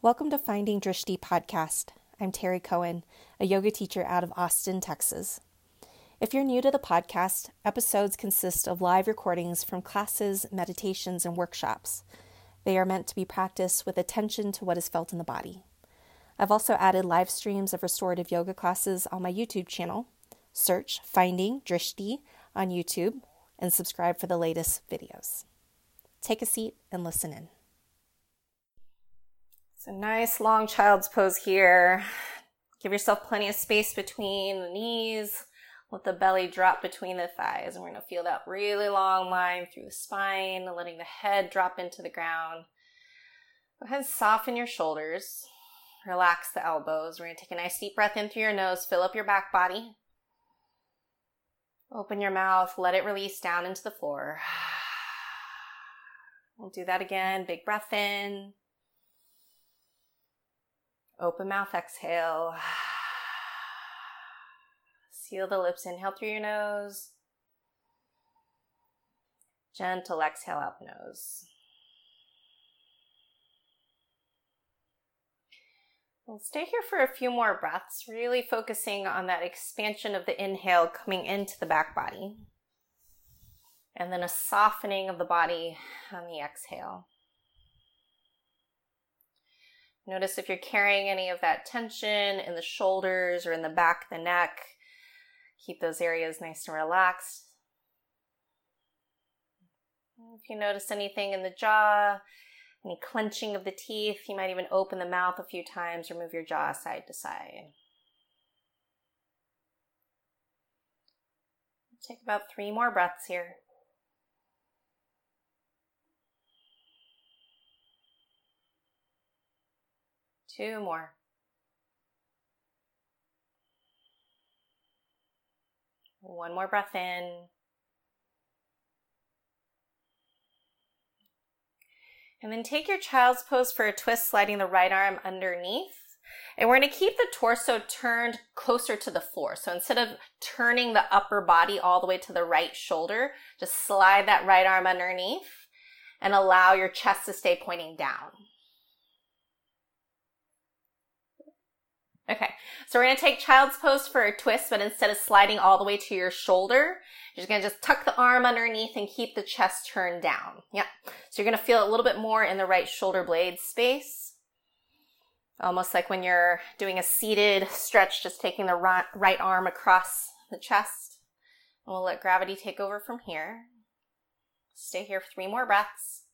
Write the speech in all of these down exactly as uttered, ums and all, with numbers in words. Welcome to Finding Drishti podcast. I'm Terry Cohen, a yoga teacher out of Austin, Texas. If you're new to the podcast, episodes consist of live recordings from classes, meditations, and workshops. They are meant to be practiced with attention to what is felt in the body. I've also added live streams of restorative yoga classes on my YouTube channel. Search Finding Drishti on YouTube and subscribe for the latest videos. Take a seat and listen in. So nice long child's pose here. Give yourself plenty of space between the knees. Let the belly drop between the thighs. And we're going to feel that really long line through the spine, letting the head drop into the ground. Go ahead and soften your shoulders. Relax the elbows. We're going to take a nice deep breath in through your nose. Fill up your back body. Open your mouth. Let it release down into the floor. We'll do that again. Big breath in. Open mouth, exhale. Seal the lips, inhale through your nose. Gentle exhale out the nose. We'll stay here for a few more breaths, really focusing on that expansion of the inhale coming into the back body. And then a softening of the body on the exhale. Notice if you're carrying any of that tension in the shoulders or in the back of the neck. Keep those areas nice and relaxed. If you notice anything in the jaw, any clenching of the teeth, you might even open the mouth a few times or move your jaw side to side. Take about three more breaths here. Two more. One more breath in. And then take your child's pose for a twist, sliding the right arm underneath. And we're going to keep the torso turned closer to the floor. So instead of turning the upper body all the way to the right shoulder, just slide that right arm underneath and allow your chest to stay pointing down. Okay, so we're going to take child's pose for a twist, but instead of sliding all the way to your shoulder, you're just going to just tuck the arm underneath and keep the chest turned down. Yeah, so you're going to feel a little bit more in the right shoulder blade space. Almost like when you're doing a seated stretch, just taking the right arm across the chest. And we'll let gravity take over from here. Stay here for three more breaths.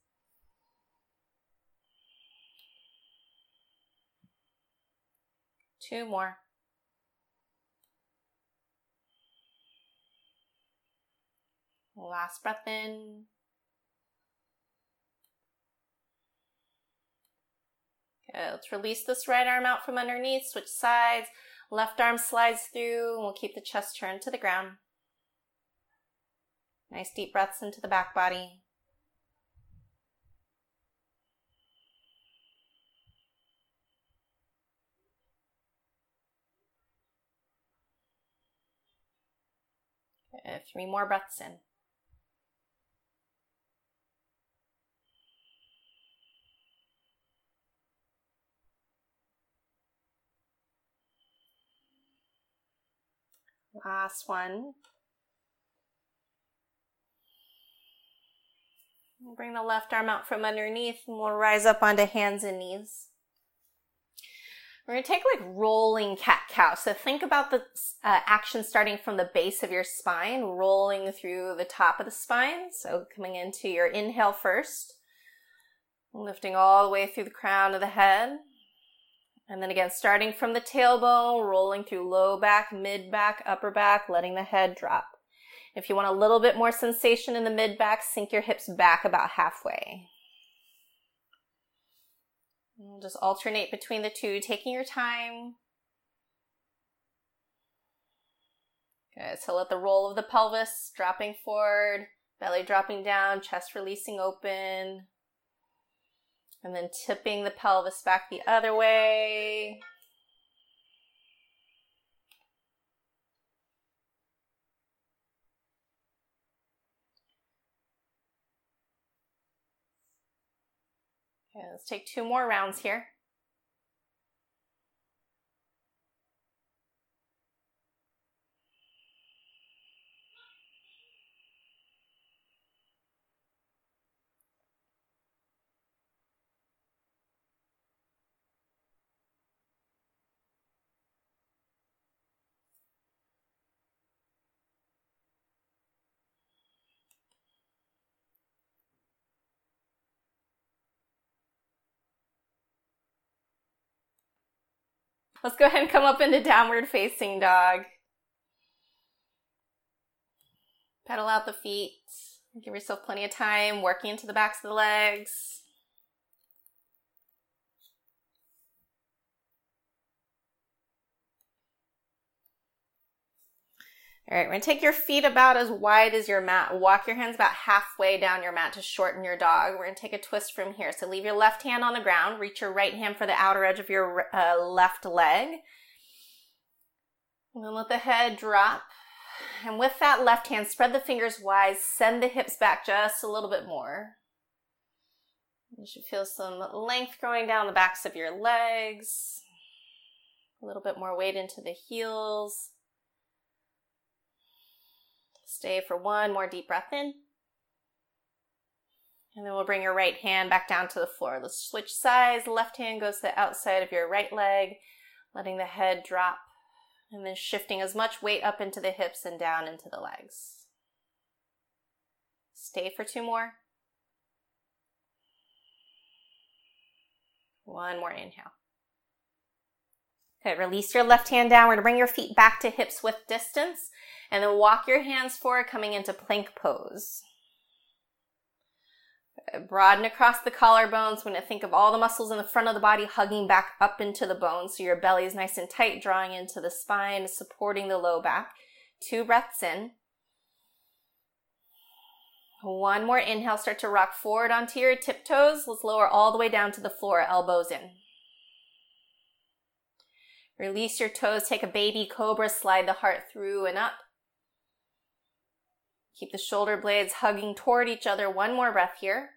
Two more. Last breath in. Good. Let's release this right arm out from underneath, switch sides. Left arm slides through, and we'll keep the chest turned to the ground. Nice deep breaths into the back body. Three more breaths in. Last one. We'll bring the left arm out from underneath and we'll rise up onto hands and knees. We're going to take like rolling cat-cow. So think about the uh, action starting from the base of your spine, rolling through the top of the spine. So coming into your inhale first, lifting all the way through the crown of the head. And then again, starting from the tailbone, rolling through low back, mid back, upper back, letting the head drop. If you want a little bit more sensation in the mid back, sink your hips back about halfway. We'll just alternate between the two, taking your time. Good, so let the roll of the pelvis dropping forward, belly dropping down, chest releasing open. And then tipping the pelvis back the other way. Okay, let's take two more rounds here. Let's go ahead and come up into downward facing dog. Pedal out the feet. Give yourself plenty of time working into the backs of the legs. All right, we're gonna take your feet about as wide as your mat. Walk your hands about halfway down your mat to shorten your dog. We're gonna take a twist from here. So leave your left hand on the ground, reach your right hand for the outer edge of your uh, left leg. And then let the head drop. And with that left hand, spread the fingers wide, send the hips back just a little bit more. You should feel some length going down the backs of your legs. A little bit more weight into the heels. Stay for one more deep breath in. And then we'll bring your right hand back down to the floor. Let's switch sides. Left hand goes to the outside of your right leg, letting the head drop, and then shifting as much weight up into the hips and down into the legs. Stay for two more. One more inhale. Okay, release your left hand downward. Bring your feet back to hips width distance, and then walk your hands forward, coming into plank pose. Broaden across the collarbones. When I think of all the muscles in the front of the body hugging back up into the bones, so your belly is nice and tight, drawing into the spine, supporting the low back. Two breaths in. One more inhale. Start to rock forward onto your tiptoes. Let's lower all the way down to the floor, elbows in. Release your toes, take a baby cobra, slide the heart through and up. Keep the shoulder blades hugging toward each other. One more breath here.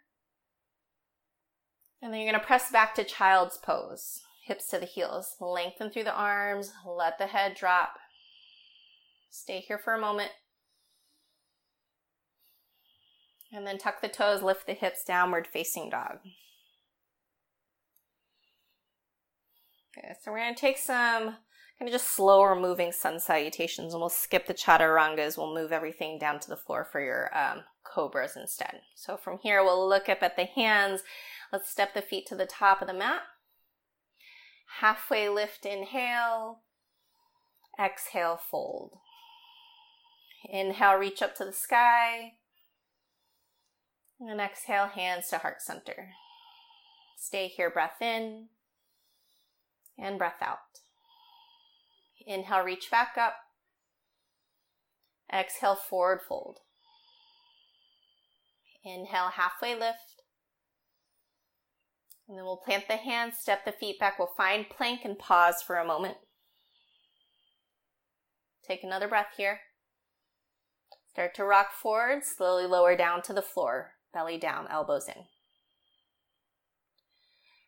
And then you're going to press back to child's pose. Hips to the heels. Lengthen through the arms. Let the head drop. Stay here for a moment. And then tuck the toes, lift the hips, downward facing dog. Okay, so we're going to take some kind of just slower moving sun salutations, and we'll skip the chaturangas. We'll move everything down to the floor for your um, cobras instead. So from here, we'll look up at the hands. Let's step the feet to the top of the mat. Halfway lift, inhale. Exhale, fold. Inhale, reach up to the sky. And exhale, hands to heart center. Stay here, breath in. And breath out. Inhale, reach back up. Exhale, forward fold. Inhale, halfway lift. And then we'll plant the hands, step the feet back. We'll find plank and pause for a moment. Take another breath here. Start to rock forward, slowly lower down to the floor. Belly down, elbows in.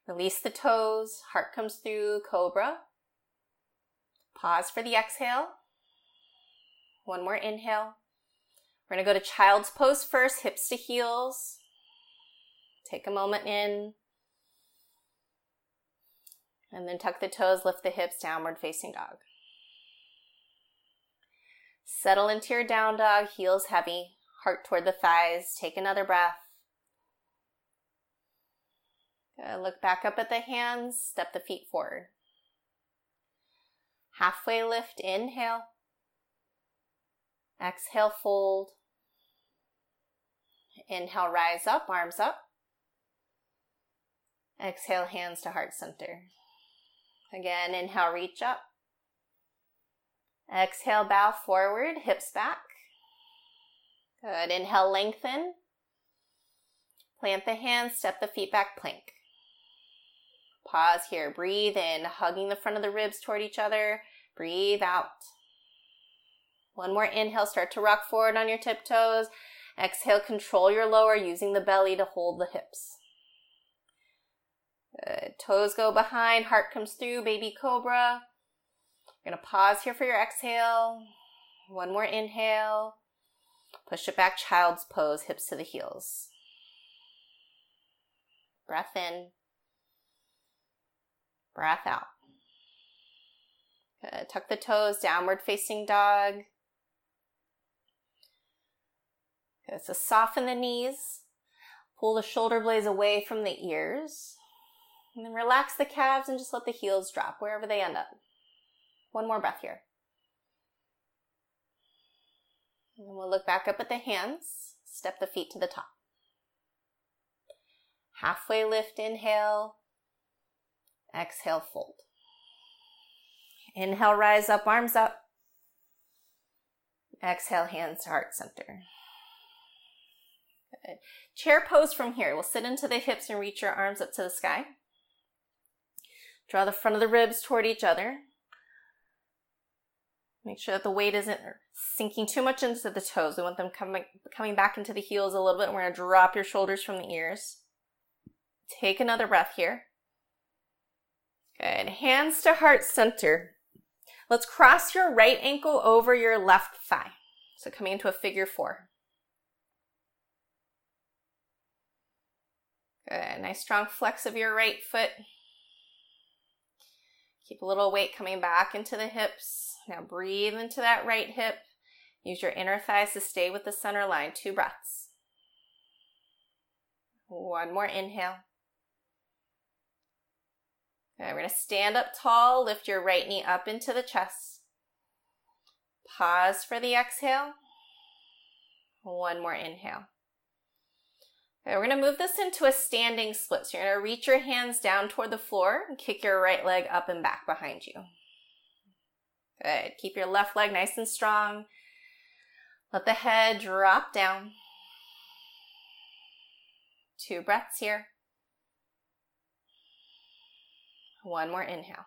Release the toes, heart comes through, cobra. Pause for the exhale. One more inhale. We're going to go to child's pose first, hips to heels. Take a moment in. And then tuck the toes, lift the hips, downward facing dog. Settle into your down dog, heels heavy, heart toward the thighs. Take another breath. Good. Look back up at the hands, step the feet forward. Halfway lift, inhale. Exhale, fold. Inhale, rise up, arms up. Exhale, hands to heart center. Again, inhale, reach up. Exhale, bow forward, hips back. Good. Inhale, lengthen. Plant the hands, step the feet back, plank. Pause here. Breathe in, hugging the front of the ribs toward each other. Breathe out. One more inhale. Start to rock forward on your tiptoes. Exhale, control your lower, using the belly to hold the hips. Good. Toes go behind. Heart comes through. Baby cobra. You're going to pause here for your exhale. One more inhale. Push it back. Child's pose. Hips to the heels. Breath in. Breath out. Good. Tuck the toes, downward facing dog. Good. So soften the knees. Pull the shoulder blades away from the ears. And then relax the calves and just let the heels drop wherever they end up. One more breath here. And then we'll look back up at the hands. Step the feet to the top. Halfway lift, inhale. Exhale, fold. Inhale, rise up, arms up. Exhale, hands to heart center. Good. Chair pose from here. We'll sit into the hips and reach your arms up to the sky. Draw the front of the ribs toward each other. Make sure that the weight isn't sinking too much into the toes. We want them coming coming back into the heels a little bit. And we're going to drop your shoulders from the ears. Take another breath here. Good. Hands to heart center. Let's cross your right ankle over your left thigh. So coming into a figure four. Good. Nice strong flex of your right foot. Keep a little weight coming back into the hips. Now breathe into that right hip. Use your inner thighs to stay with the center line. Two breaths. One more inhale. Good. We're going to stand up tall. Lift your right knee up into the chest. Pause for the exhale. One more inhale. Good. We're going to move this into a standing split. So you're going to reach your hands down toward the floor and kick your right leg up and back behind you. Good. Keep your left leg nice and strong. Let the head drop down. Two breaths here. One more inhale.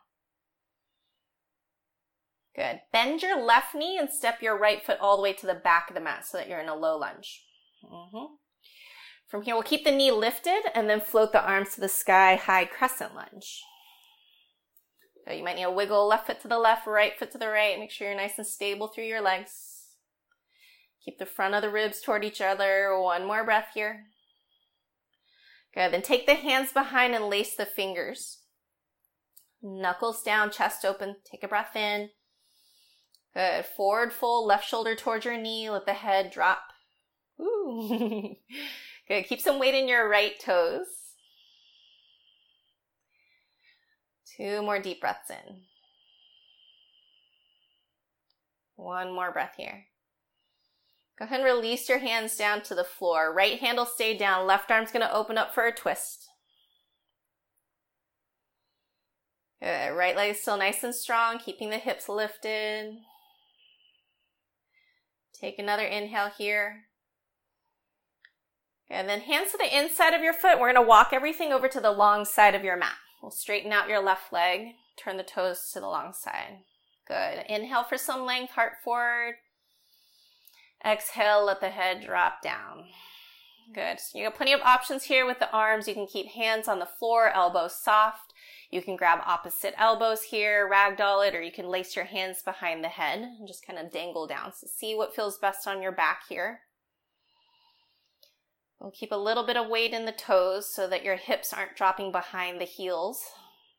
Good. Bend your left knee and step your right foot all the way to the back of the mat so that you're in a low lunge. Mm-hmm. From here, we'll keep the knee lifted and then float the arms to the sky, high crescent lunge. So you might need to wiggle left foot to the left, right foot to the right. Make sure you're nice and stable through your legs. Keep the front of the ribs toward each other. One more breath here. Good. Then take the hands behind and lace the fingers. Knuckles down, chest open. Take a breath in. Good. Forward fold, left shoulder towards your knee. Let the head drop. Ooh. Good. Keep some weight in your right toes. Two more deep breaths in. One more breath here. Go ahead and release your hands down to the floor. Right hand will stay down. Left arm's going to open up for a twist. Good. Right leg is still nice and strong, keeping the hips lifted. Take another inhale here. And then hands to the inside of your foot. We're going to walk everything over to the long side of your mat. We'll straighten out your left leg. Turn the toes to the long side. Good. Inhale for some length, heart forward. Exhale, let the head drop down. Good. So you got plenty of options here with the arms. You can keep hands on the floor, elbows soft. You can grab opposite elbows here, ragdoll it, or you can lace your hands behind the head and just kind of dangle down. So see what feels best on your back here. We'll keep a little bit of weight in the toes so that your hips aren't dropping behind the heels.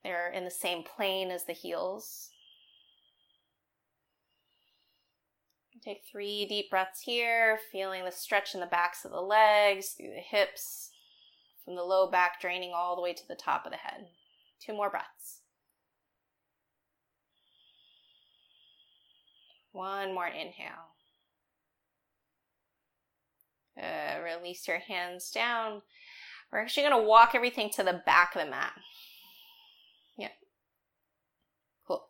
They're in the same plane as the heels. Take three deep breaths here, feeling the stretch in the backs of the legs, through the hips, from the low back draining all the way to the top of the head. Two more breaths. One more inhale. Uh, release your hands down. We're actually going to walk everything to the back of the mat. Yeah. Cool.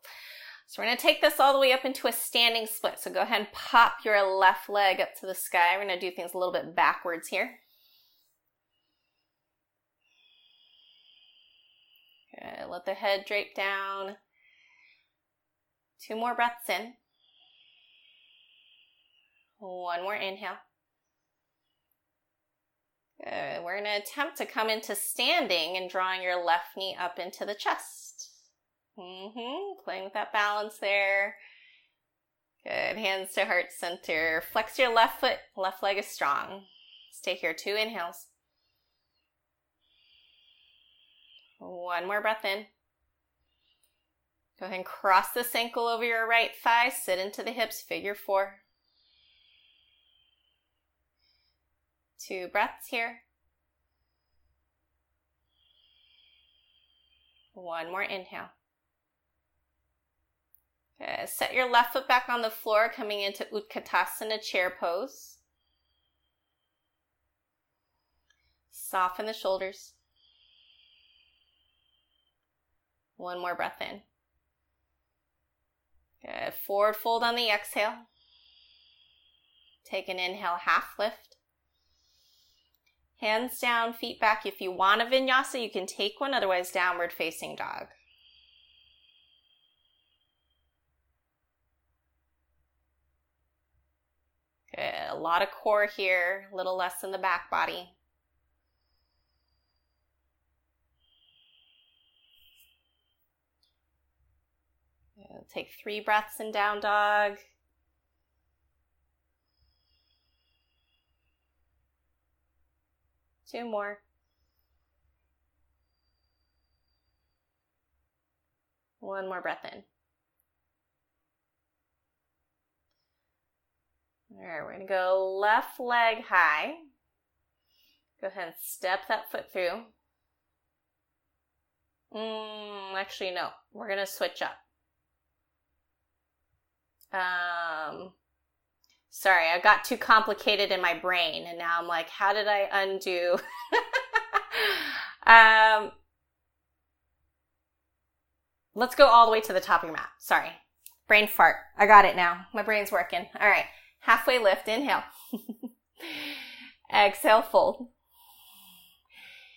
So we're going to take this all the way up into a standing split. So go ahead and pop your left leg up to the sky. We're going to do things a little bit backwards here. Good. Let the head drape down. Two more breaths in. One more inhale. Good. We're going to attempt to come into standing and drawing your left knee up into the chest. Mm-hmm. Playing with that balance there. Good. Hands to heart center. Flex your left foot. Left leg is strong. Stay here. Two inhales. One more breath in. Go ahead and cross this ankle over your right thigh. Sit into the hips. Figure four. Two breaths here. One more inhale. Uh, set your left foot back on the floor, coming into Utkatasana chair pose. Soften the shoulders. One more breath in. Good. Forward fold on the exhale. Take an inhale, half lift. Hands down, feet back. If you want a vinyasa, you can take one. Otherwise, downward facing dog. Good. A lot of core here, a little less in the back body. Good. Take three breaths in down dog. Two more. One more breath in. All right, we're going to go left leg high. Go ahead and step that foot through. Mm, actually, no. We're going to switch up. Um, sorry, I got too complicated in my brain, and now I'm like, how did I undo? um, let's go all the way to the top of your mat. Sorry. Brain fart. I got it now. My brain's working. All right. Halfway lift, inhale. Exhale, fold.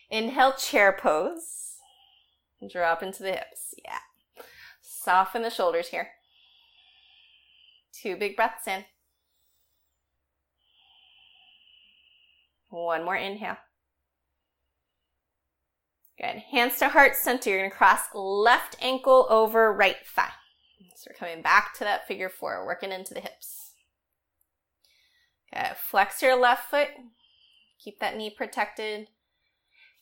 Inhale, chair pose. Drop into the hips, yeah. Soften the shoulders here. Two big breaths in. One more inhale. Good, hands to heart center. You're gonna cross left ankle over right thigh. So we're coming back to that figure four, working into the hips. Good. Flex your left foot. Keep that knee protected.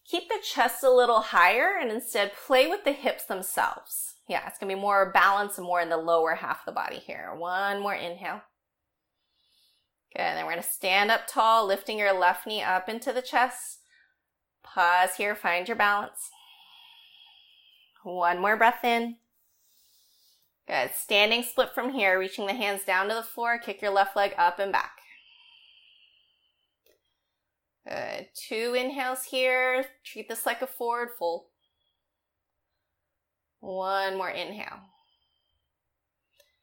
Keep the chest a little higher and instead play with the hips themselves. Yeah, it's going to be more balance and more in the lower half of the body here. One more inhale. Good. And then we're going to stand up tall, lifting your left knee up into the chest. Pause here. Find your balance. One more breath in. Good. Standing split from here, reaching the hands down to the floor. Kick your left leg up and back. Good. Two inhales here. Treat this like a forward fold. One more inhale.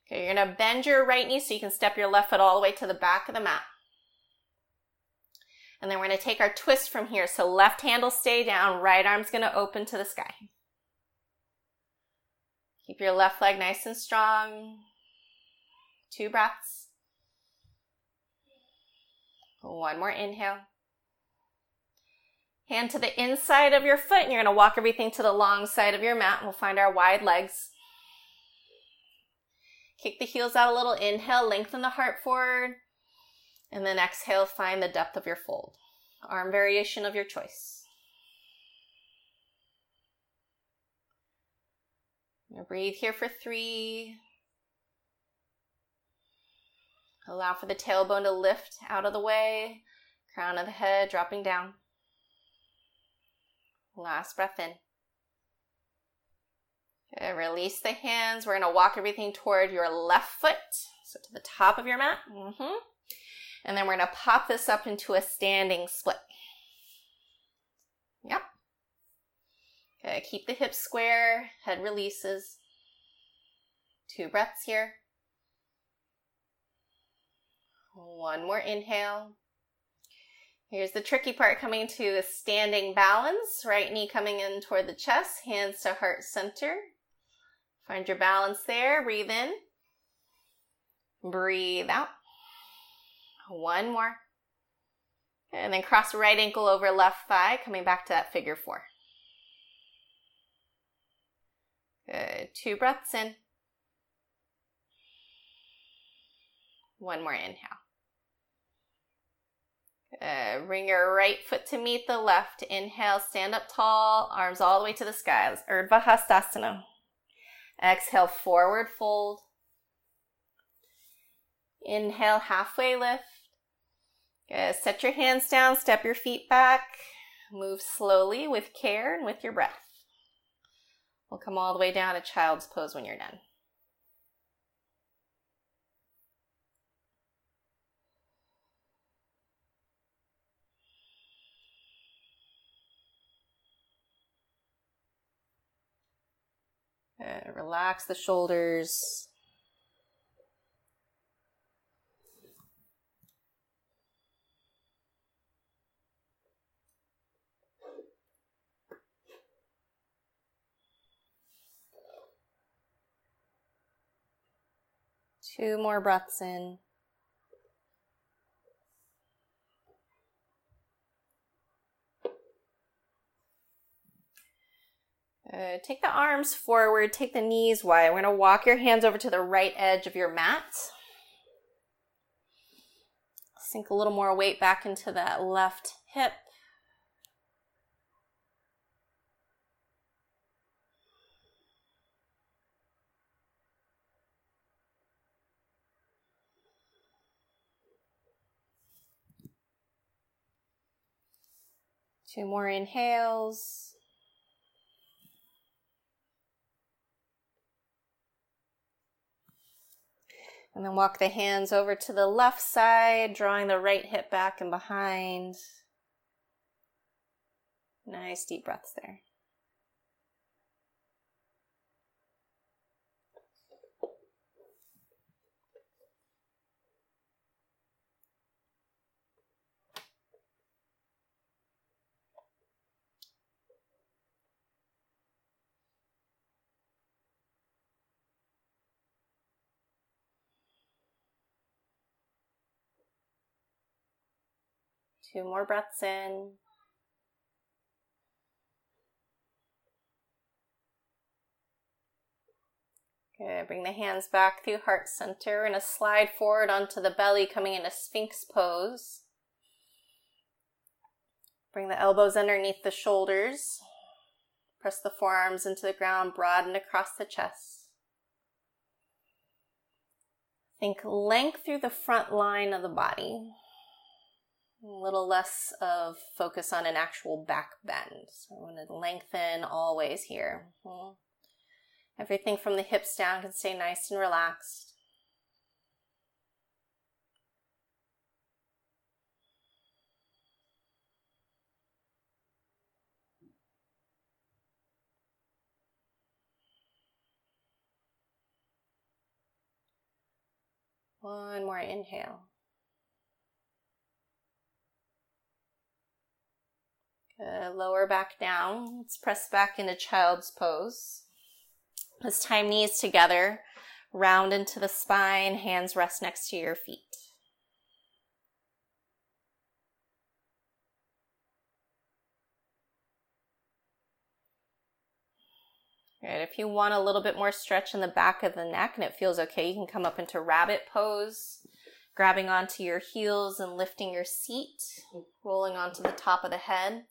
Okay, you're going to bend your right knee so you can step your left foot all the way to the back of the mat. And then we're going to take our twist from here. So left hand will stay down, right arm's going to open to the sky. Keep your left leg nice and strong. Two breaths. One more inhale. Hand to the inside of your foot, and you're going to walk everything to the long side of your mat, and we'll find our wide legs. Kick the heels out a little. Inhale, lengthen the heart forward. And then exhale, find the depth of your fold. Arm variation of your choice. Breathe here for three. Allow for the tailbone to lift out of the way. Crown of the head dropping down. Last breath in. Good. Release the hands. We're going to walk everything toward your left foot. So to the top of your mat. Mm-hmm. And then we're going to pop this up into a standing split. Yep. Good. Keep the hips square. Head releases. Two breaths here. One more inhale. Here's the tricky part, coming to a standing balance. Right knee coming in toward the chest, hands to heart center. Find your balance there. Breathe in. Breathe out. One more. And then cross right ankle over left thigh, coming back to that figure four. Good. Two breaths in. One more inhale. Uh, bring your right foot to meet the left. Inhale, stand up tall, arms all the way to the sky. Urdhva Hastasana. Exhale, forward fold. Inhale, halfway lift. Good. Set your hands down, step your feet back. Move slowly with care and with your breath. We'll come all the way down to child's pose when you're done. relax the shoulders. Two more breaths in. Uh, take the arms forward, take the knees wide. We're going to walk your hands over to the right edge of your mat. Sink a little more weight back into that left hip. Two more inhales. And then walk the hands over to the left side, drawing the right hip back and behind. Nice deep breaths there. Two more breaths in. Good. Bring the hands back through heart center. We're going to slide forward onto the belly, coming into Sphinx pose. Bring the elbows underneath the shoulders. Press the forearms into the ground, broaden across the chest. Think length through the front line of the body. A little less of focus on an actual back bend. So I want to lengthen always here. Mm-hmm. Everything from the hips down can stay nice and relaxed. One more inhale. Uh, lower back down. Let's press back into child's pose. This time, knees together, round into the spine, hands rest next to your feet. All right, if you want a little bit more stretch in the back of the neck and it feels okay, you can come up into rabbit pose. Grabbing onto your heels and lifting your seat, rolling onto the top of the head.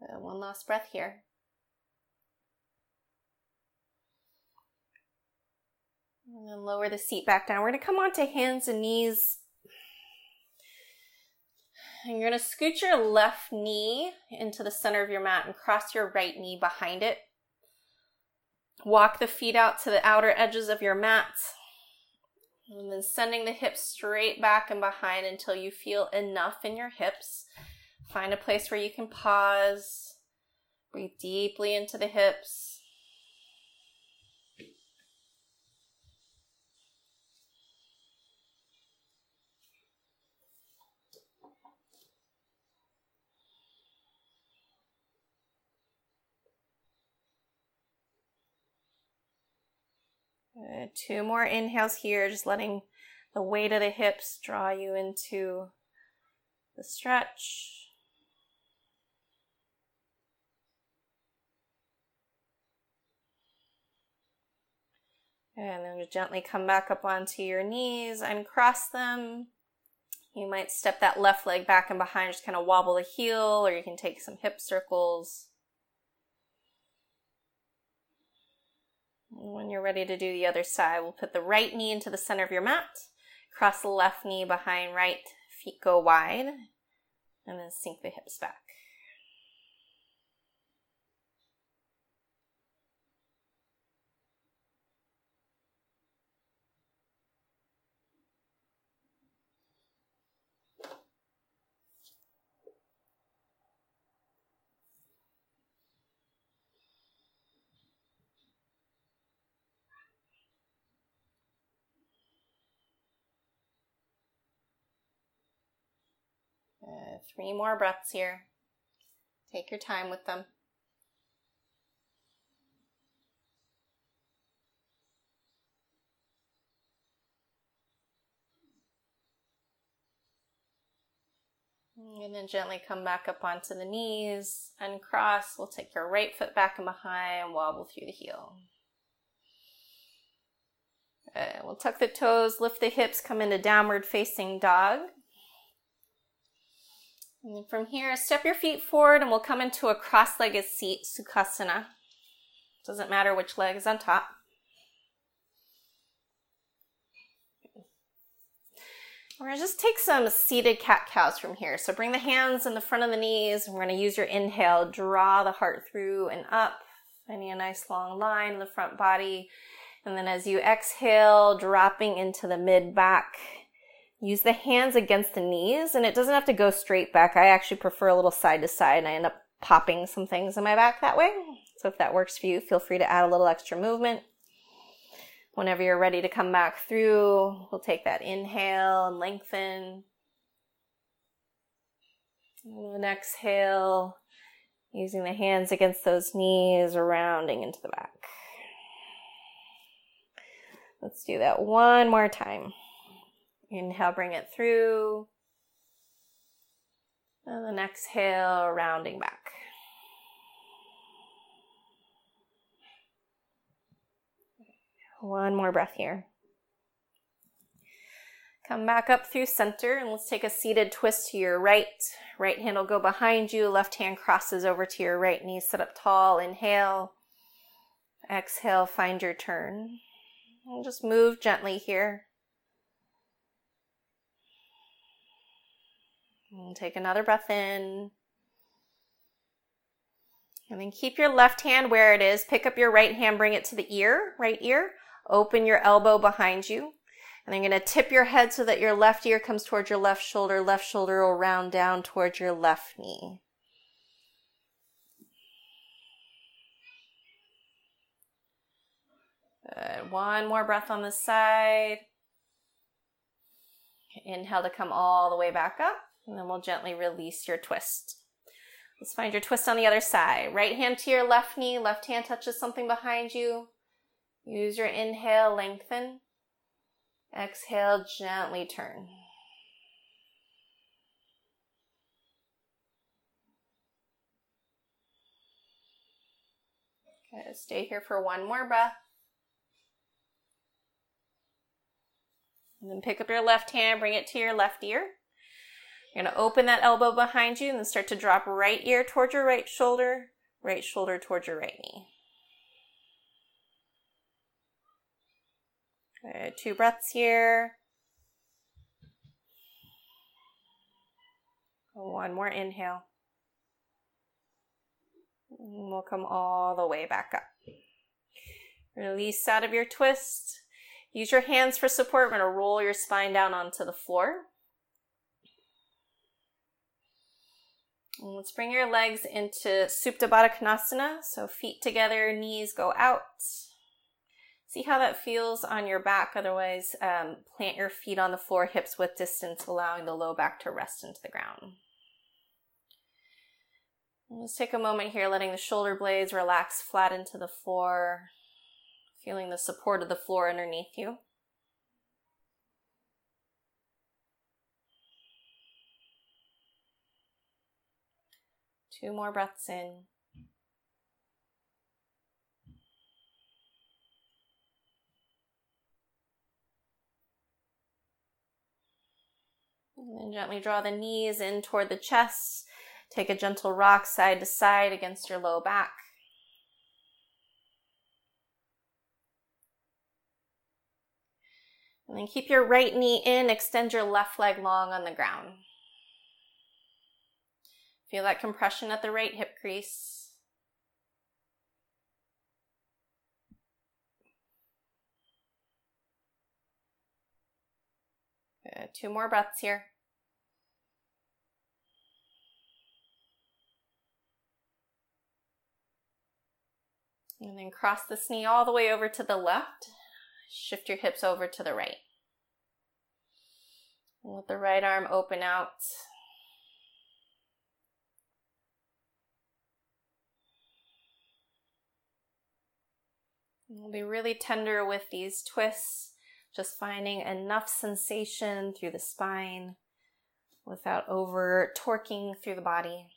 Good. One last breath here. And then lower the seat back down. We're going to come onto hands and knees. And you're going to scoot your left knee into the center of your mat and cross your right knee behind it. Walk the feet out to the outer edges of your mat. And then sending the hips straight back and behind until you feel enough in your hips. Find a place where you can pause. Breathe deeply into the hips. Good. Two more inhales here, just letting the weight of the hips draw you into the stretch. And then gently come back up onto your knees and cross them. You might step that left leg back and behind, just kind of wobble the heel, or you can take some hip circles. When you're ready to do the other side, we'll put the right knee into the center of your mat, cross the left knee behind right, feet go wide, and then sink the hips back. got three more breaths here. Take your time with them. And then gently come back up onto the knees, uncross. We'll take your right foot back and behind, wobble through the heel. Uh, we'll tuck the toes, lift the hips, come into downward facing dog. And then from here, step your feet forward and we'll come into a cross-legged seat, Sukhasana. Doesn't matter which leg is on top. We're going to just take some seated cat-cows from here. So bring the hands in the front of the knees, and we're going to use your inhale. Draw the heart through and up, finding a nice long line in the front body. And then as you exhale, dropping into the mid-back. Use the hands against the knees, and it doesn't have to go straight back. I actually prefer a little side-to-side, and I end up popping some things in my back that way. So if that works for you, feel free to add a little extra movement. Whenever you're ready to come back through, we'll take that inhale and lengthen. And then exhale, using the hands against those knees, rounding into the back. Let's do that one more time. Inhale, bring it through. And then exhale, rounding back. One more breath here. Come back up through center and let's take a seated twist to your right. Right hand will go behind you. Left hand crosses over to your right knee. Sit up tall. Inhale. Exhale. Find your turn. And just move gently here. And take another breath in. And then keep your left hand where it is. Pick up your right hand. Bring it to the ear. Right ear. Open your elbow behind you. And then you're going to tip your head so that your left ear comes towards your left shoulder. Left shoulder will round down towards your left knee. Good. One more breath on this side. Inhale to come all the way back up. And then we'll gently release your twist. Let's find your twist on the other side. Right hand to your left knee. Left hand touches something behind you. Use your inhale, lengthen. Exhale, gently turn. Okay, stay here for one more breath. And then pick up your left hand, bring it to your left ear. You're going to open that elbow behind you and then start to drop right ear towards your right shoulder, right shoulder towards your right knee. Good. Two breaths here. One more inhale. And we'll come all the way back up. Release out of your twist. Use your hands for support. We're going to roll your spine down onto the floor. And let's bring your legs into Supta Baddha Konasana. So feet together, knees go out. See how that feels on your back. Otherwise, um, plant your feet on the floor, hips width distance, allowing the low back to rest into the ground. And let's take a moment here, letting the shoulder blades relax flat into the floor, feeling the support of the floor underneath you. Two more breaths in. And then gently draw the knees in toward the chest. Take a gentle rock side to side against your low back. And then keep your right knee in, extend your left leg long on the ground. Feel that compression at the right hip crease. Good. Two more breaths here. And then cross this knee all the way over to the left. Shift your hips over to the right. And let the right arm open out. We'll be really tender with these twists, just finding enough sensation through the spine without over torquing through the body.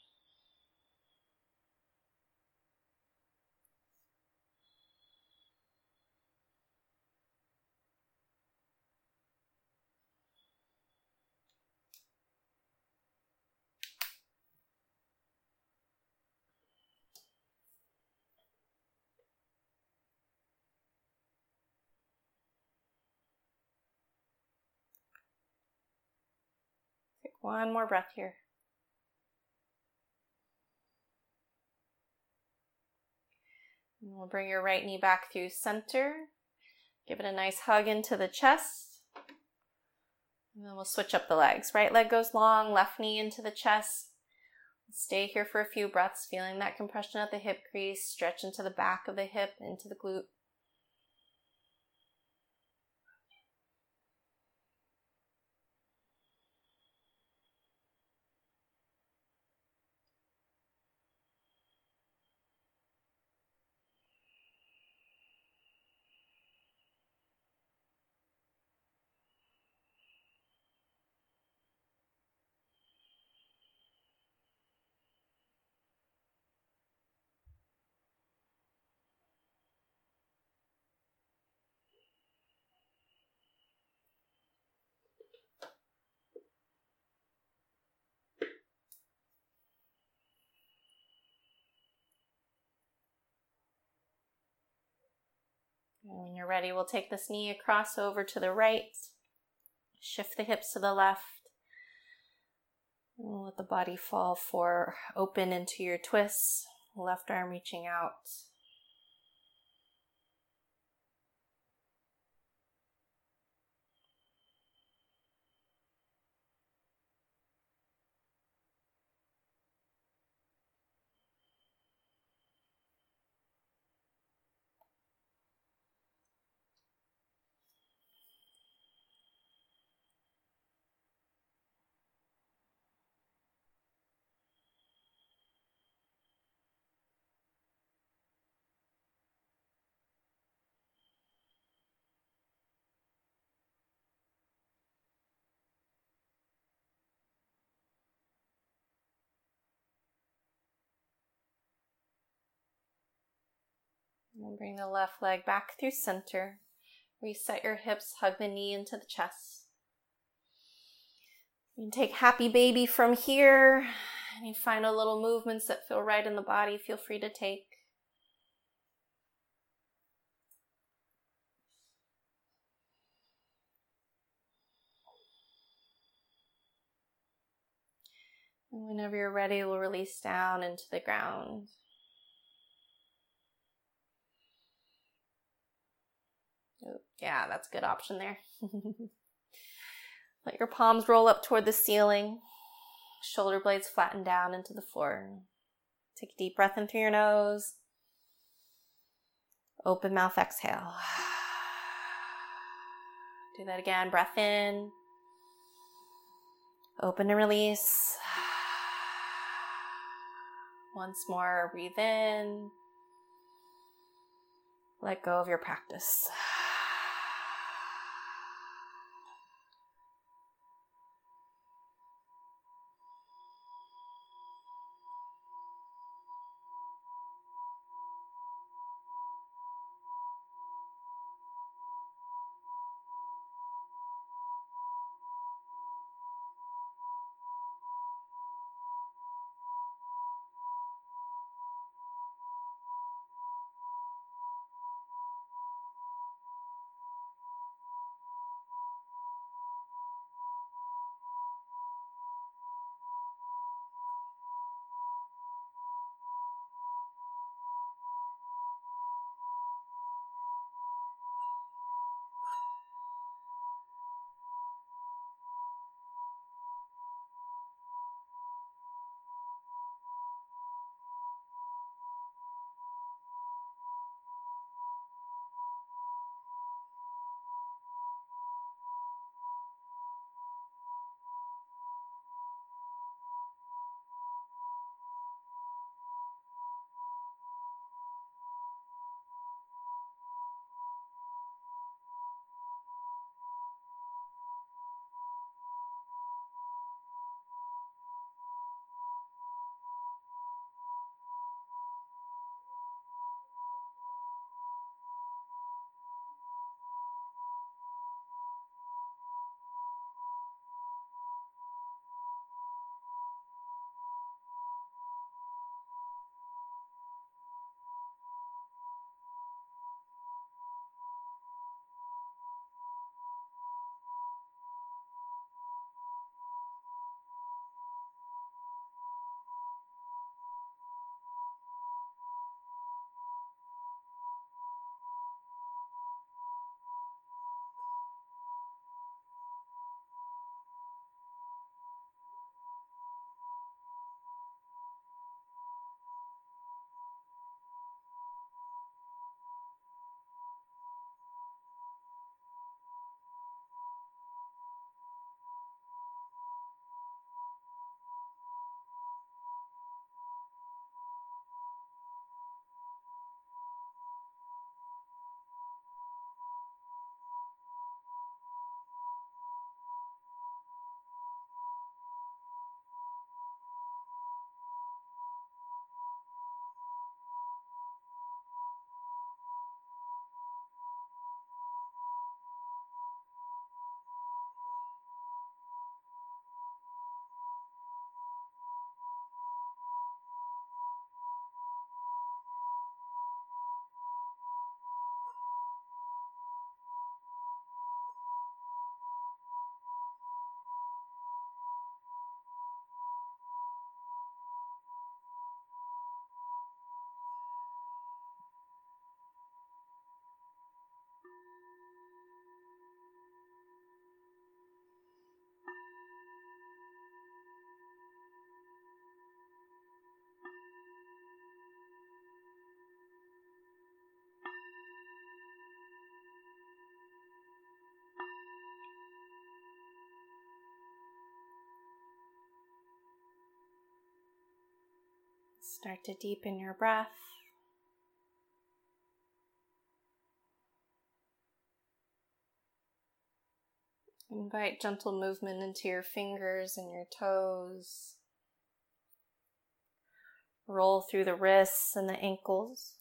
One more breath here. And we'll bring your right knee back through center. Give it a nice hug into the chest. And then we'll switch up the legs. Right leg goes long, left knee into the chest. Stay here for a few breaths, feeling that compression at the hip crease. Stretch into the back of the hip, into the glute. When you're ready, we'll take this knee across over to the right, shift the hips to the left, and let the body fall for open into your twists, left arm reaching out. And bring the left leg back through center. Reset your hips, hug the knee into the chest. You can take happy baby from here. Any final little movements that feel right in the body, feel free to take. And whenever you're ready, we'll release down into the ground. Yeah, that's a good option there. Let your palms roll up toward the ceiling. Shoulder blades flatten down into the floor. Take a deep breath in through your nose. Open mouth, exhale. Do that again. Breath in. Open and release. Once more, breathe in. Let go of your practice. Start to deepen your breath. Invite gentle movement into your fingers and your toes. Roll through the wrists and the ankles.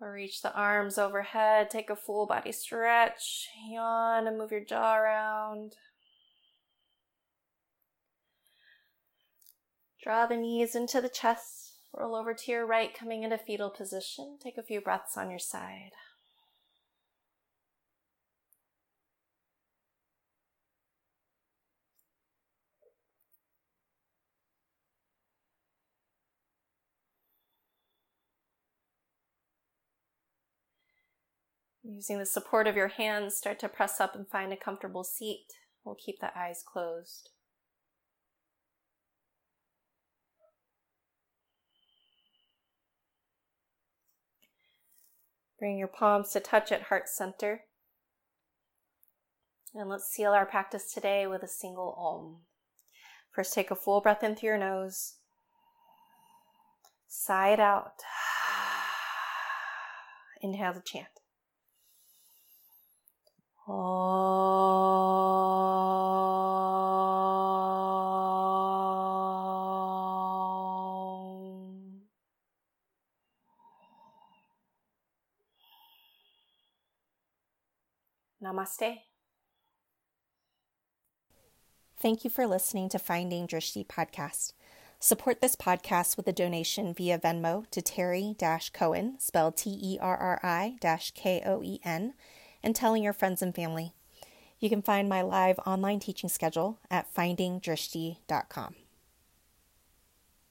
Or reach the arms overhead, take a full body stretch, yawn and move your jaw around. Draw the knees into the chest, roll over to your right, coming into fetal position. Take a few breaths on your side. Using the support of your hands, start to press up and find a comfortable seat. We'll keep the eyes closed. Bring your palms to touch at heart center. And let's seal our practice today with a single Om. First, take a full breath in through your nose. Sigh it out. Inhale to chant. Om. Namaste. Thank you for listening to Finding Drishti podcast. Support this podcast with a donation via Venmo to Terry-Cohen, spelled T E R R I K O E N, and telling your friends and family. You can find my live online teaching schedule at finding drishti dot com.